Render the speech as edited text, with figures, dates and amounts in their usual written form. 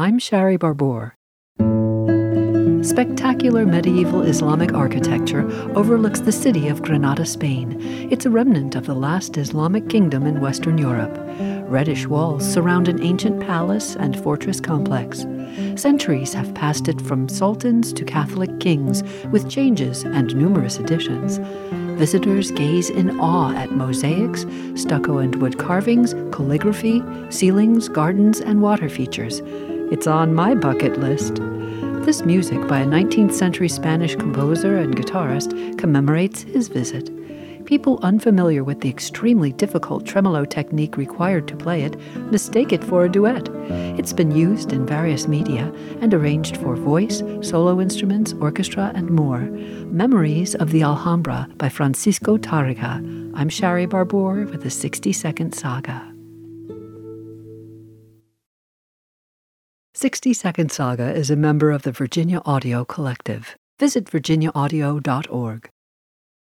I'm Shari Barbour. Spectacular medieval Islamic architecture overlooks the city of Granada, Spain. It's a remnant of the last Islamic kingdom in Western Europe. Reddish walls surround an ancient palace and fortress complex. Centuries have passed it from sultans to Catholic kings, with changes and numerous additions. Visitors gaze in awe at mosaics, stucco and wood carvings, calligraphy, ceilings, gardens, and water features. It's on my bucket list. This music by a 19th century Spanish composer and guitarist commemorates his visit. People unfamiliar with the extremely difficult tremolo technique required to play it mistake it for a duet. It's been used in various media and arranged for voice, solo instruments, orchestra, and more. Memories of the Alhambra by Francisco Tárrega. I'm Shari Barbour with the 60 Second Saga. 60 Second Saga is a member of the Virginia Audio Collective. Visit virginiaaudio.org.